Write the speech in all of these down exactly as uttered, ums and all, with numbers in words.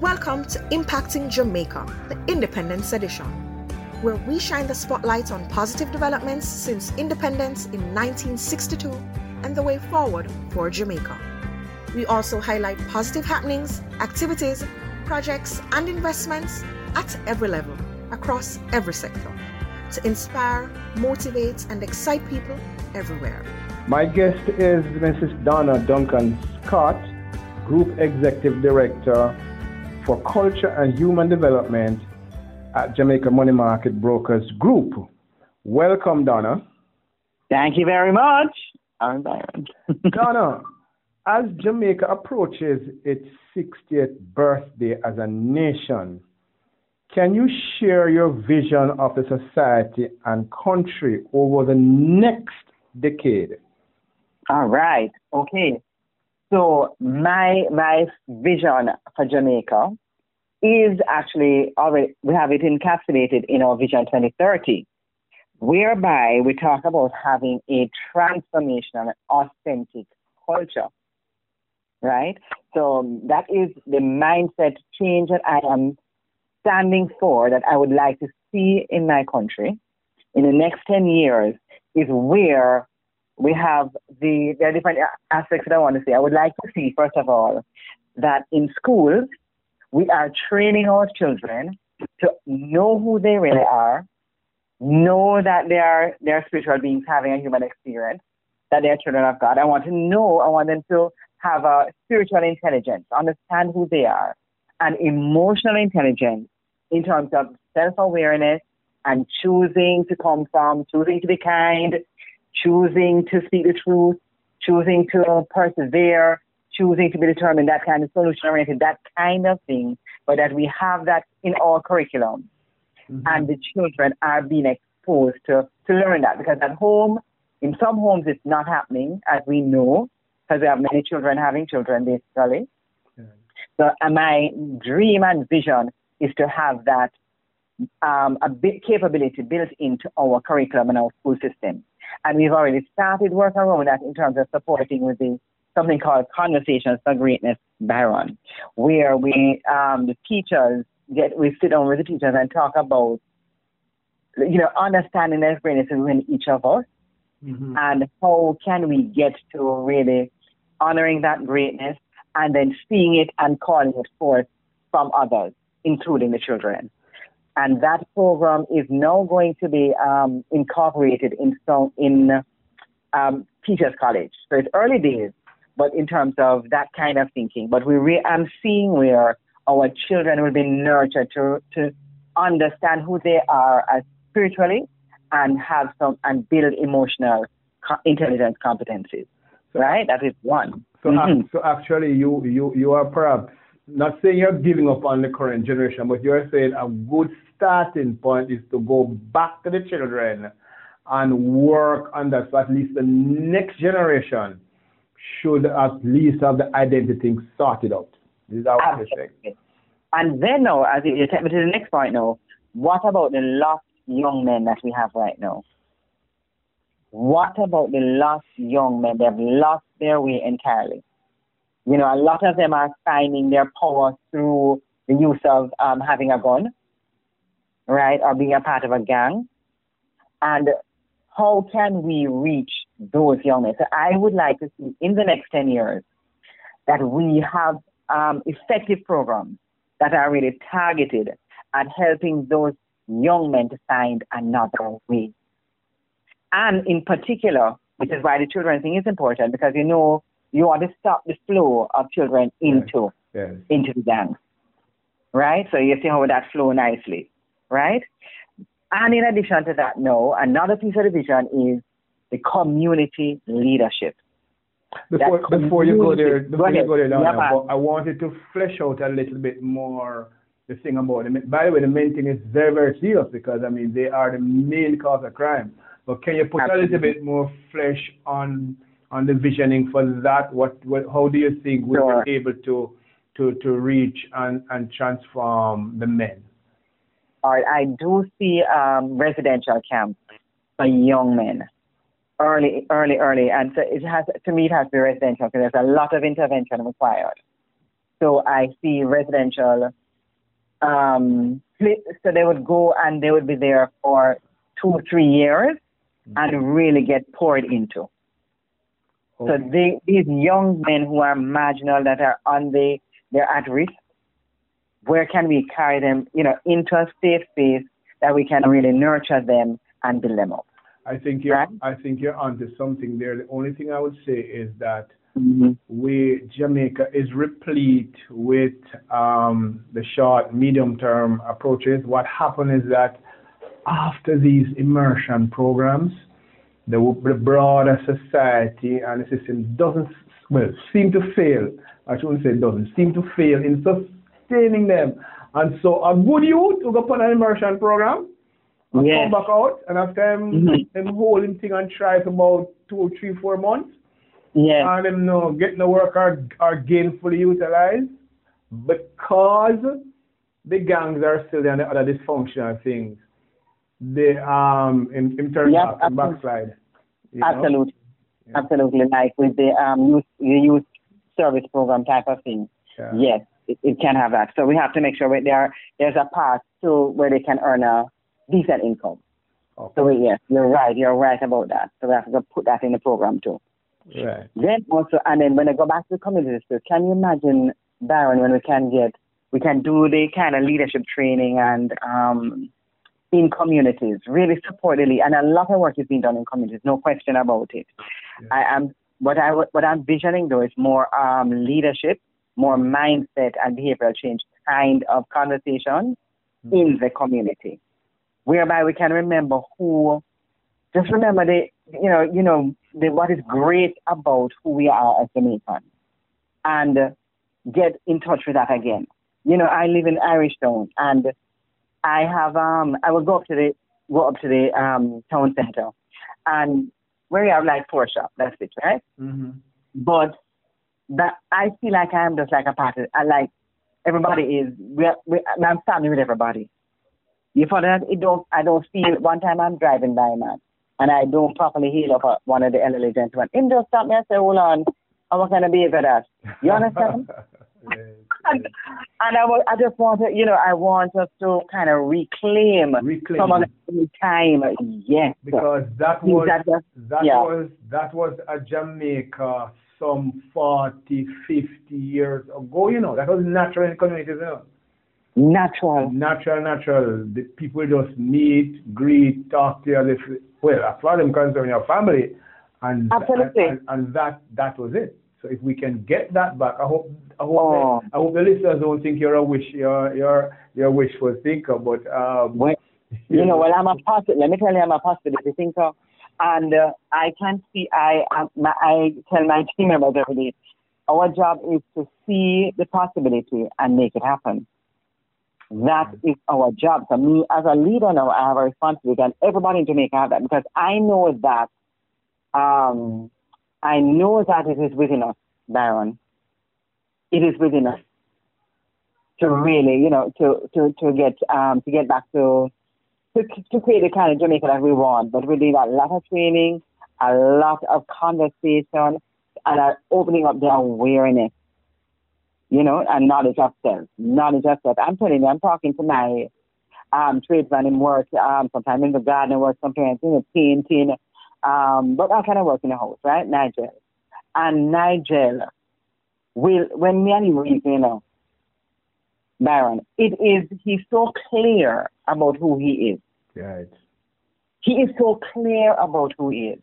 Welcome to Impacting Jamaica, the Independence Edition, where we shine the spotlight on positive developments since independence in nineteen sixty-two and the way forward for Jamaica. We also highlight positive happenings, activities, projects, and investments at every level, across every sector, to inspire, motivate, and excite people everywhere. My guest is Missus Donna Duncan Scott, Group Executive Director for Culture and Human Development at Jamaica Money Market Brokers Group. Welcome, Donna. Thank you very much. I'm Byron. Donna, as Jamaica approaches its sixtieth birthday as a nation, can you share your vision of the society and country over the next decade? All right. Okay. So my my vision for Jamaica is actually already, we have it encapsulated in our Vision twenty thirty, whereby we talk about having a transformational, authentic culture, right? So that is the mindset change that I am standing for, that I would like to see in my country in the next ten years, is where we have the, there are different aspects that I want to see. I would like to see, first of all, that in schools, we are training our children to know who they really are, know that they are, they are spiritual beings having a human experience, that they are children of God. I want to know, I want them to have a spiritual intelligence, understand who they are, and emotional intelligence in terms of self-awareness and choosing to come from, choosing to be kind, choosing to speak the truth, choosing to persevere, choosing to be determined, that kind of solution-oriented, that kind of thing, but that we have that in our curriculum. Mm-hmm. And the children are being exposed to, to learn that, because at home, in some homes, it's not happening, as we know, because we have many children having children, basically. Mm-hmm. So and my dream and vision is to have that um, a big capability built into our curriculum and our school system. And we've already started work around that in terms of supporting with the something called Conversations for Greatness, Byron, where we, um, the teachers, get we sit down with the teachers and talk about, you know, understanding their greatness within each of us, mm-hmm. and how can we get to really honoring that greatness and then seeing it and calling it forth from others, including the children. And that program is now going to be um, incorporated in so in um, Teachers College. So it's early days, but in terms of that kind of thinking. But we re- I'm seeing where our children will be nurtured to to understand who they are as spiritually, and have some and build emotional co- intelligence competencies. So, right, that is one. So, mm-hmm. so actually, you you you are perhaps. Not saying you're giving up on the current generation, but you're saying a good starting point is to go back to the children and work on that. So at least the next generation should at least have the identity sorted out. This is our Absolutely. And then now, as you take me to the next point now, what about the lost young men that we have right now? What about the lost young men? They've lost their way entirely. You know, a lot of them are finding their power through the use of um, having a gun, right, or being a part of a gang. And how can we reach those young men? So I would like to see in the next ten years that we have um, effective programs that are really targeted at helping those young men to find another way. And in particular, which is why the children thing is important, because, you know, you want to stop the flow of children into yes, yes. into the gangs, right? So you see how that flow nicely, right? And in addition to that, no, another piece of the vision is the community leadership. Before, community, before you go there, before go you go there, Donna, yeah, I wanted to flesh out a little bit more the thing about it. By the way, the main thing is very, very serious, because, I mean, they are the main cause of crime. But can you put Absolutely. a little bit more flesh on... on the visioning for that, what, what how do you think we sure. were able to to to reach and, and transform the men? All right, I do see um, residential camps for young men, early, early, early, and so it has to me it has to be residential because there's a lot of intervention required, So I see residential. Um, so they would go and they would be there for two, three years and really get poured into. Okay. So they, these young men who are marginal, that are on the, they're at risk, where can we carry them, you know, into a safe space that we can really nurture them and build them up? I think you're, right? I think you're onto something there. The only thing I would say is that mm-hmm. we, Jamaica is replete with um, the short, medium-term approaches. What happened is that after these immersion programs, the, the broader society and the system doesn't, well, seem to fail. I shouldn't say doesn't, seem to fail in sustaining them. And so a good youth who go upon an immersion program, and yes. come back out, and after them, mm-hmm. them hold him thing and try for about two, three, four months, yes. and them no get no work or, or gainfully utilized, because the gangs are still there and the other dysfunctional things. The um in, in terms yes, of backslide. You know? Absolutely. Yeah. Absolutely. Like with the um youth youth service program type of thing. Yeah. Yes, it, it can have that. So we have to make sure where there there's a path to where they can earn a decent income. Okay. So we, yes, you're right, you're right about that. So we have to put that in the program too. Right. Then also, and then when I go back to the community, so can you imagine, Byron, when we can get we can do the kind of leadership training and um in communities, really support the lead, and a lot of work is being done in communities, no question about it. Yeah. I am what I what I'm visioning though is more um, leadership, more mindset and behavioral change kind of conversation mm-hmm. in the community, whereby we can remember who. Just remember the you know you know the, what is great about who we are as Jamaicans, and get in touch with that again. You know, I live in Irish Town, and I have um I will go up to the go up to the um town center, and where you have like four shops, that's it, right? Mm-hmm. But that I feel like I'm just like a part of it. I like everybody is we, are, we I'm family with everybody. You follow that? It don't I don't feel one time I'm driving by man and I don't properly heal up one of the elderly gentlemen. Him just stop me and say, hold on, I'm not gonna be with that. You understand? Yes, and, yes. and I, I just want to, you know, I want us to kind of reclaim, reclaim. some of the time. Yes. Because that was that, was, that yeah. was that was a Jamaica some forty, fifty years ago, you know. That was natural in communities, you know. Natural. Natural, natural. The people just meet, greet, talk to you. Well, as far as I'm concerned, your family. And, Absolutely. And, and, and that, that was it. So if we can get that back, I hope I hope, oh. I hope the listeners don't think you're a wish you're you're you're wishful thinker, but um, well, you know, know. Well, I'm a positive. Let me tell you, I'm a positive thinker, and uh, I can see. I um, my, I tell my team members every day, our job is to see the possibility and make it happen. That mm-hmm. is our job. So me as a leader now, I have a responsibility, and everybody in Jamaica have that, because I know that. Um, I know that it is within us, Byron. It is within us to really, you know, to to, to get um, to get back to, to to create the kind of Jamaica that we want. But we need a lot of training, a lot of conversation, and are opening up the awareness, you know, and knowledge of self, knowledge of self. I'm telling you, I'm talking to my um, tradesman in work, um, sometimes in the garden work, sometimes in the painting. Um, but I kind of work in the house, right? Nigel. And Nigel will, when me and him read, you know, Byron, it is, he's so clear about who he is. Right. He is so clear about who he is.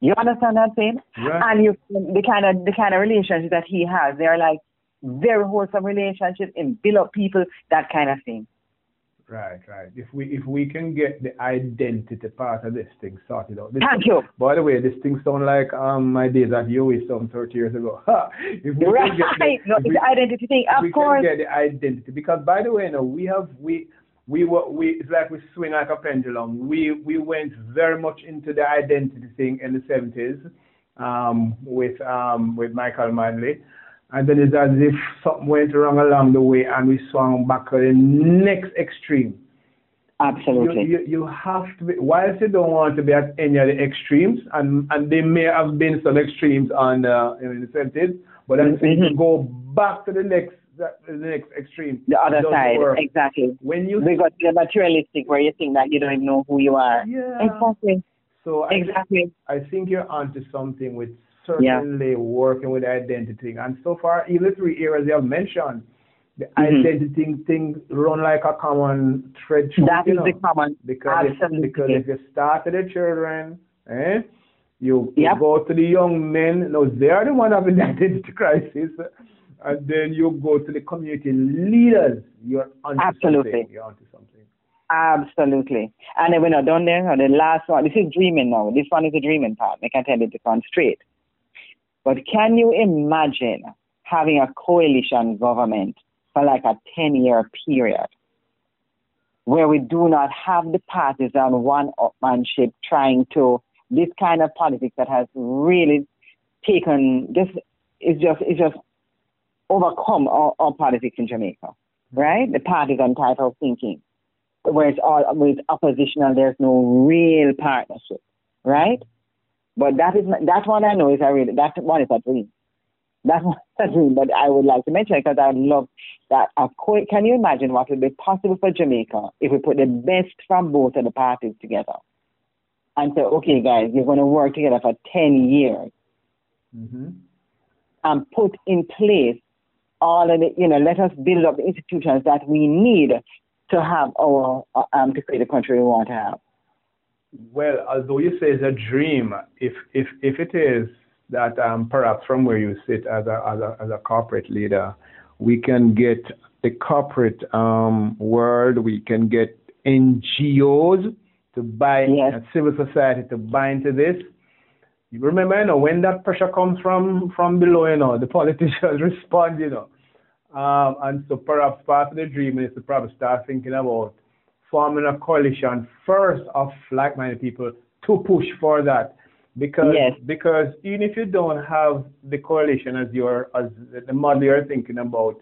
You understand that thing? Right. And you, the kind of, the kind of relationship that he has, they're like very wholesome relationships and build up people, that kind of thing. Right, right. If we if we can get the identity part of this thing sorted out. This Thank thing, you. By the way, this thing sounds like um my days at U S some thirty years ago. Ha! If we right. can get the, no, if it's we, identity thing, of we course. We can get the identity, because by the way, you know, we have we we were we it's like we swing like a pendulum. We we went very much into the identity thing in the seventies, um with um with Michael Manley. And then it's as if something went wrong along the way and we swung back to the next extreme. Absolutely. You, you, you have to be, whilst you don't want to be at any of the extremes, and, and they may have been some extremes on uh, in the seventies, But then mm-hmm. you go back to the next the next extreme. The other side, work. Exactly. When you because you're materialistic where you think that you don't even know who you are. Yeah. Exactly. So I exactly. Think, I think you're onto something with certainly yeah. working with identity. And so far, even the three areas you have mentioned, the mm-hmm. identity thing run like a common thread. That is know, the common. Because if, because if you start with the children, eh? You, yep. you go to the young men, now they are the ones having the identity crisis, and then you go to the community leaders, you're onto Absolutely. something. You're onto something. Absolutely. And then we're not done there, the last one, this is dreaming now, this one is the dreaming part, I can tell you to come straight. But can you imagine having a coalition government for like a ten-year period where we do not have the parties on one-upmanship trying to this kind of politics that has really taken this is just is just overcome all, all politics in Jamaica, right? The partisan type of thinking, where it's all with oppositional, there's no real partnership, right? But that is that one I know is I really that one is a dream. That one is a dream, but I would like to mention it because I would love that. A co- can you imagine what would be possible for Jamaica if we put the best from both of the parties together? And say, so, okay, guys, you're going to work together for ten years mm-hmm. and put in place all of the, you know, let us build up the institutions that we need to have our, um, to create the country we want to have. Well, although you say it's a dream, if if, if it is that um, perhaps from where you sit as a, as a, as a corporate leader, we can get the corporate um, world, we can get N G Os, to buy yes. a civil society to buy into this. You remember, you know, when that pressure comes from from below, you know, the politicians respond, you know. Um, and so perhaps part of the dream is to probably start thinking about forming a coalition first of like-minded people to push for that. Because yes. because even if you don't have the coalition as your as the model you're thinking about,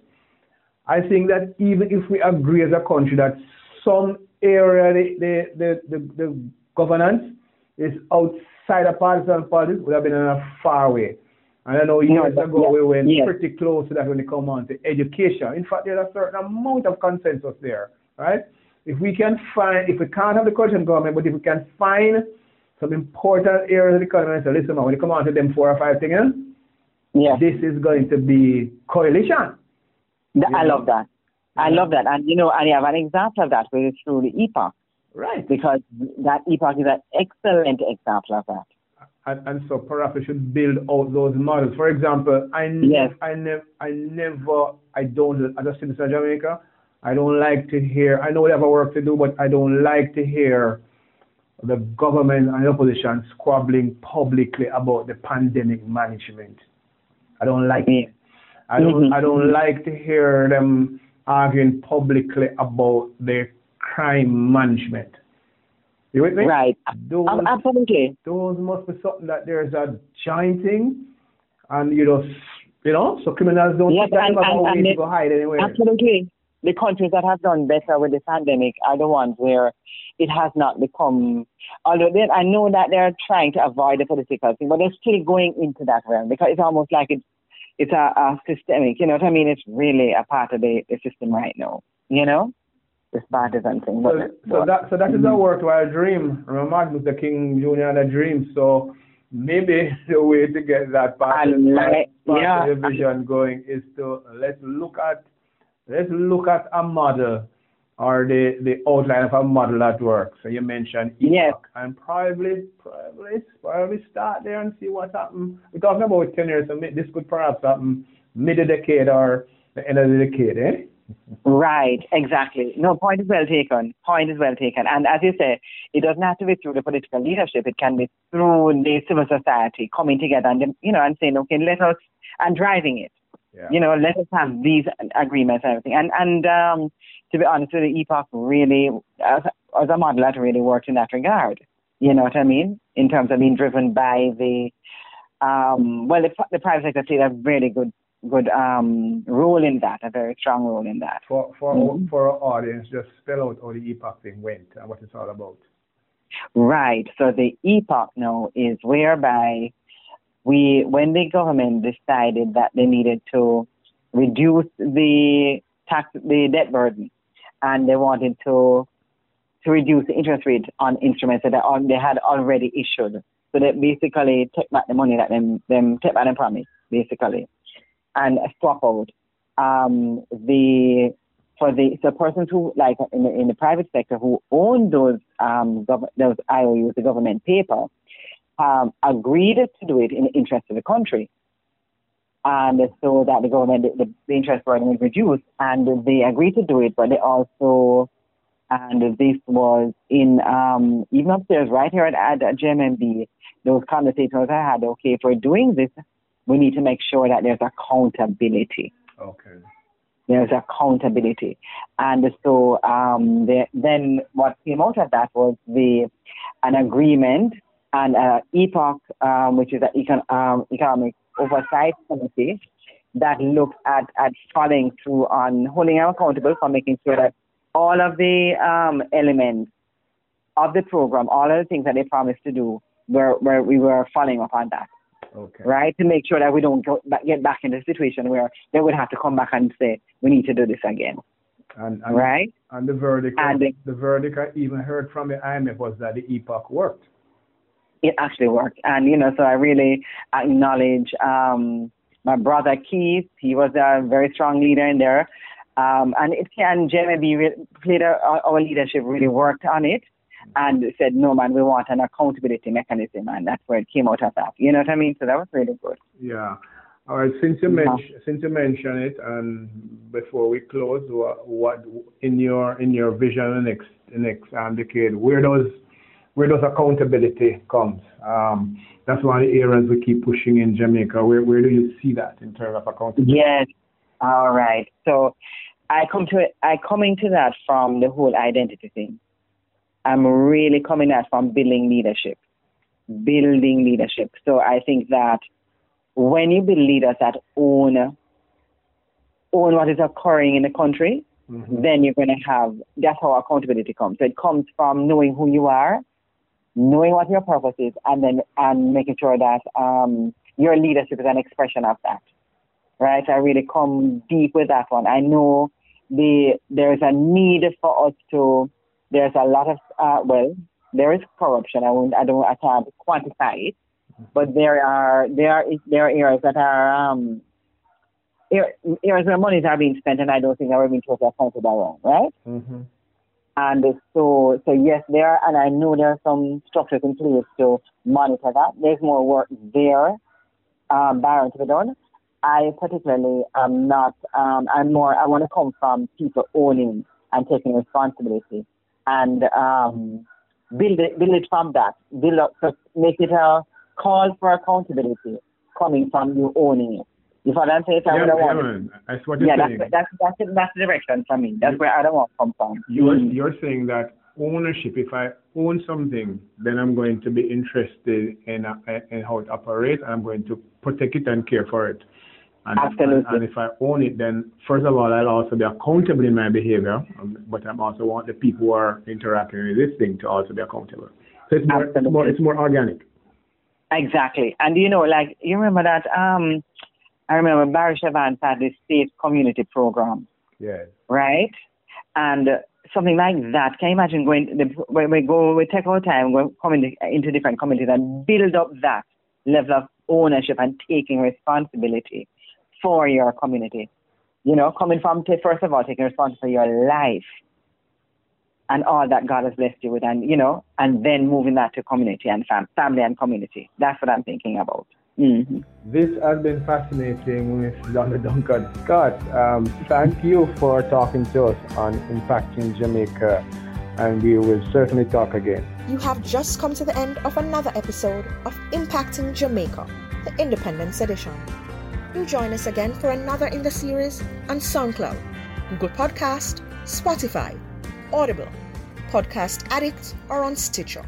I think that even if we agree as a country that some area, the, the, the, the, the governance is outside of partisan politics, would have been in a far way. And I know years no, ago yeah, we went yeah. pretty close to that when it comes on to education. In fact, there's a certain amount of consensus there, right? If we can find, if we can't have the coalition government, but if we can find some important areas of the government, so listen, when it comes on to them four or five things, yeah. this is going to be coalition. The, I know? love that. I love that. And, you know, I have an example of that, where it's through the E P O C. Right. Because that E P O C is an excellent example of that. And, and so perhaps we should build out those models. For example, I, ne- yes. I, ne- I never, I don't, as a citizen of Jamaica, I don't like to hear, I know we have a work to do, but I don't like to hear the government and the opposition squabbling publicly about the pandemic management. I don't like yeah. it. I don't, mm-hmm. I don't like to hear them arguing publicly about their crime management. You with me? Right. Those, Absolutely. Those must be something that there's a giant thing, and you know, you know, so criminals don't yes, and, about and, and they, to go hide anywhere. Absolutely. The countries that have done better with the pandemic are the ones where it has not become. Although they, I know that they're trying to avoid the political thing, but they're still going into that realm because it's almost like it's. It's a, a systemic, you know what I mean? It's really a part of the, the system right now, you know? This partisan thing. So, so that so that mm-hmm. is a worthwhile dream. Remember Martin Luther King Junior had a dream. So maybe the way to get that part, like, part yeah. of the vision going is to let's look at let's look at a model or the, the outline of a model that works. So you mentioned E P O C yes. and probably, probably, probably start there and see what happens. We're talking about ten years, so this could perhaps happen mid of the decade or the end of the decade, eh? Right, exactly. No, point is well taken. Point is well taken. And as you say, it doesn't have to be through the political leadership. It can be through the civil society coming together and, you know, and saying, okay, let us, and driving it. Yeah. You know, let us have these agreements and everything. And, and um, to be honest with you, E P O C really, as, as a model, that really worked in that regard. You know what I mean? In terms of being driven by the, um, well, the, the private sector played a really good good um, role in that, a very strong role in that. For for, mm-hmm. for our audience, just spell out how the E P O C thing went and what it's all about. Right. So the E P O C now is whereby we, when the government decided that they needed to reduce the tax, the debt burden, and they wanted to to reduce the interest rate on instruments that they had already issued, so they basically take back the money that them them take back and promise basically, and swap out um, the. For the so persons who, like in the, in the private sector, who own those um, gov- those I O Us, the government paper, um, agreed to do it in the interest of the country, and so that the government the, the interest burden is reduced, and they agreed to do it. But they also, and this was in um, even upstairs right here at, at J M M B, those conversations I had. Okay, if we're doing this, we need to make sure that there's accountability. Okay. There's accountability. And so um, the, then what came out of that was the an agreement and uh, E P O C, um, which is an econ- um, economic oversight committee that looked at, at following through on holding them accountable for making sure that all of the um, elements of the program, all of the things that they promised to do, were, were we were following up on that. Okay. Right, to make sure that we don't go back, get back into a situation where they would have to come back and say we need to do this again. And, and right, and the verdict, and the, the verdict I even heard from the I M F was that the E P O C worked. It actually worked, and you know, so I really acknowledge um, my brother Keith. He was a very strong leader in there, um, and it can Jamie re- played a, our leadership really worked on it. And said, no, man, we want an accountability mechanism, and that's where it came out of that. You know what I mean? So that was really good. Yeah. All right. Since you yeah. mention, since you mention it, and before we close, what, what in your in your vision the next the next um, decade, where does where does accountability comes? Um, that's one of the areas we keep pushing in Jamaica. Where where do you see that in terms of accountability? Yes. All right. So I come to it, I come into that from the whole identity thing. I'm really coming at from building leadership, building leadership. So I think that when you build leaders that own, own what is occurring in the country, mm-hmm. then you're going to have, that's how accountability comes. So it comes from knowing who you are, knowing what your purpose is, and then and making sure that um, your leadership is an expression of that, right? I really come deep with that one. I know the there is a need for us to, There's a lot of, uh, well, there is corruption. I won't, I don't, I can't quantify it, but there are, there are, there are areas that are, um, areas where monies are being spent, and I don't think that we're being totally accountable wrong, right? Mm-hmm. And so, so yes, there are, and I know there are some structures in place to monitor that. There's more work there, um, Byron, to be done. I particularly am not, um, I'm more, I want to come from people owning and taking responsibility. And um, build it, build it from that. Build up, make it a call for accountability coming from you owning it. If I don't say it, I yeah, don't want. Aaron, that's what you're yeah, saying. That's, that's that's that's that's the direction for me. That's you, where I don't want to come from. You're mm. you're saying that ownership. If I own something, then I'm going to be interested in uh, in how it operates. I'm going to protect it and care for it. And, Absolutely. And, and if I own it, then first of all, I'll also be accountable in my behavior, but I also want the people who are interacting with this thing to also be accountable. So it's more, it's more, it's more organic. Exactly. And you know, like, you remember that, um, I remember Barry Shevans had this state community program. Yes. Right? And uh, something like that. Can you imagine going, the, when we go, we take our time, we're coming into different communities and build up that level of ownership and taking responsibility for your community, you know, coming from, t- first of all, taking responsibility for your life and all that God has blessed you with, and, you know, and then moving that to community and fam- family and community. That's what I'm thinking about. Mm-hmm. This has been fascinating, Miz Donna Duncan Scott. Um, thank you for talking to us on Impacting Jamaica, and we will certainly talk again. You have just come to the end of another episode of Impacting Jamaica, the Independence Edition. Do join us again for another in the series on SoundCloud, Google Podcast, Spotify, Audible, Podcast Addict, or on Stitcher.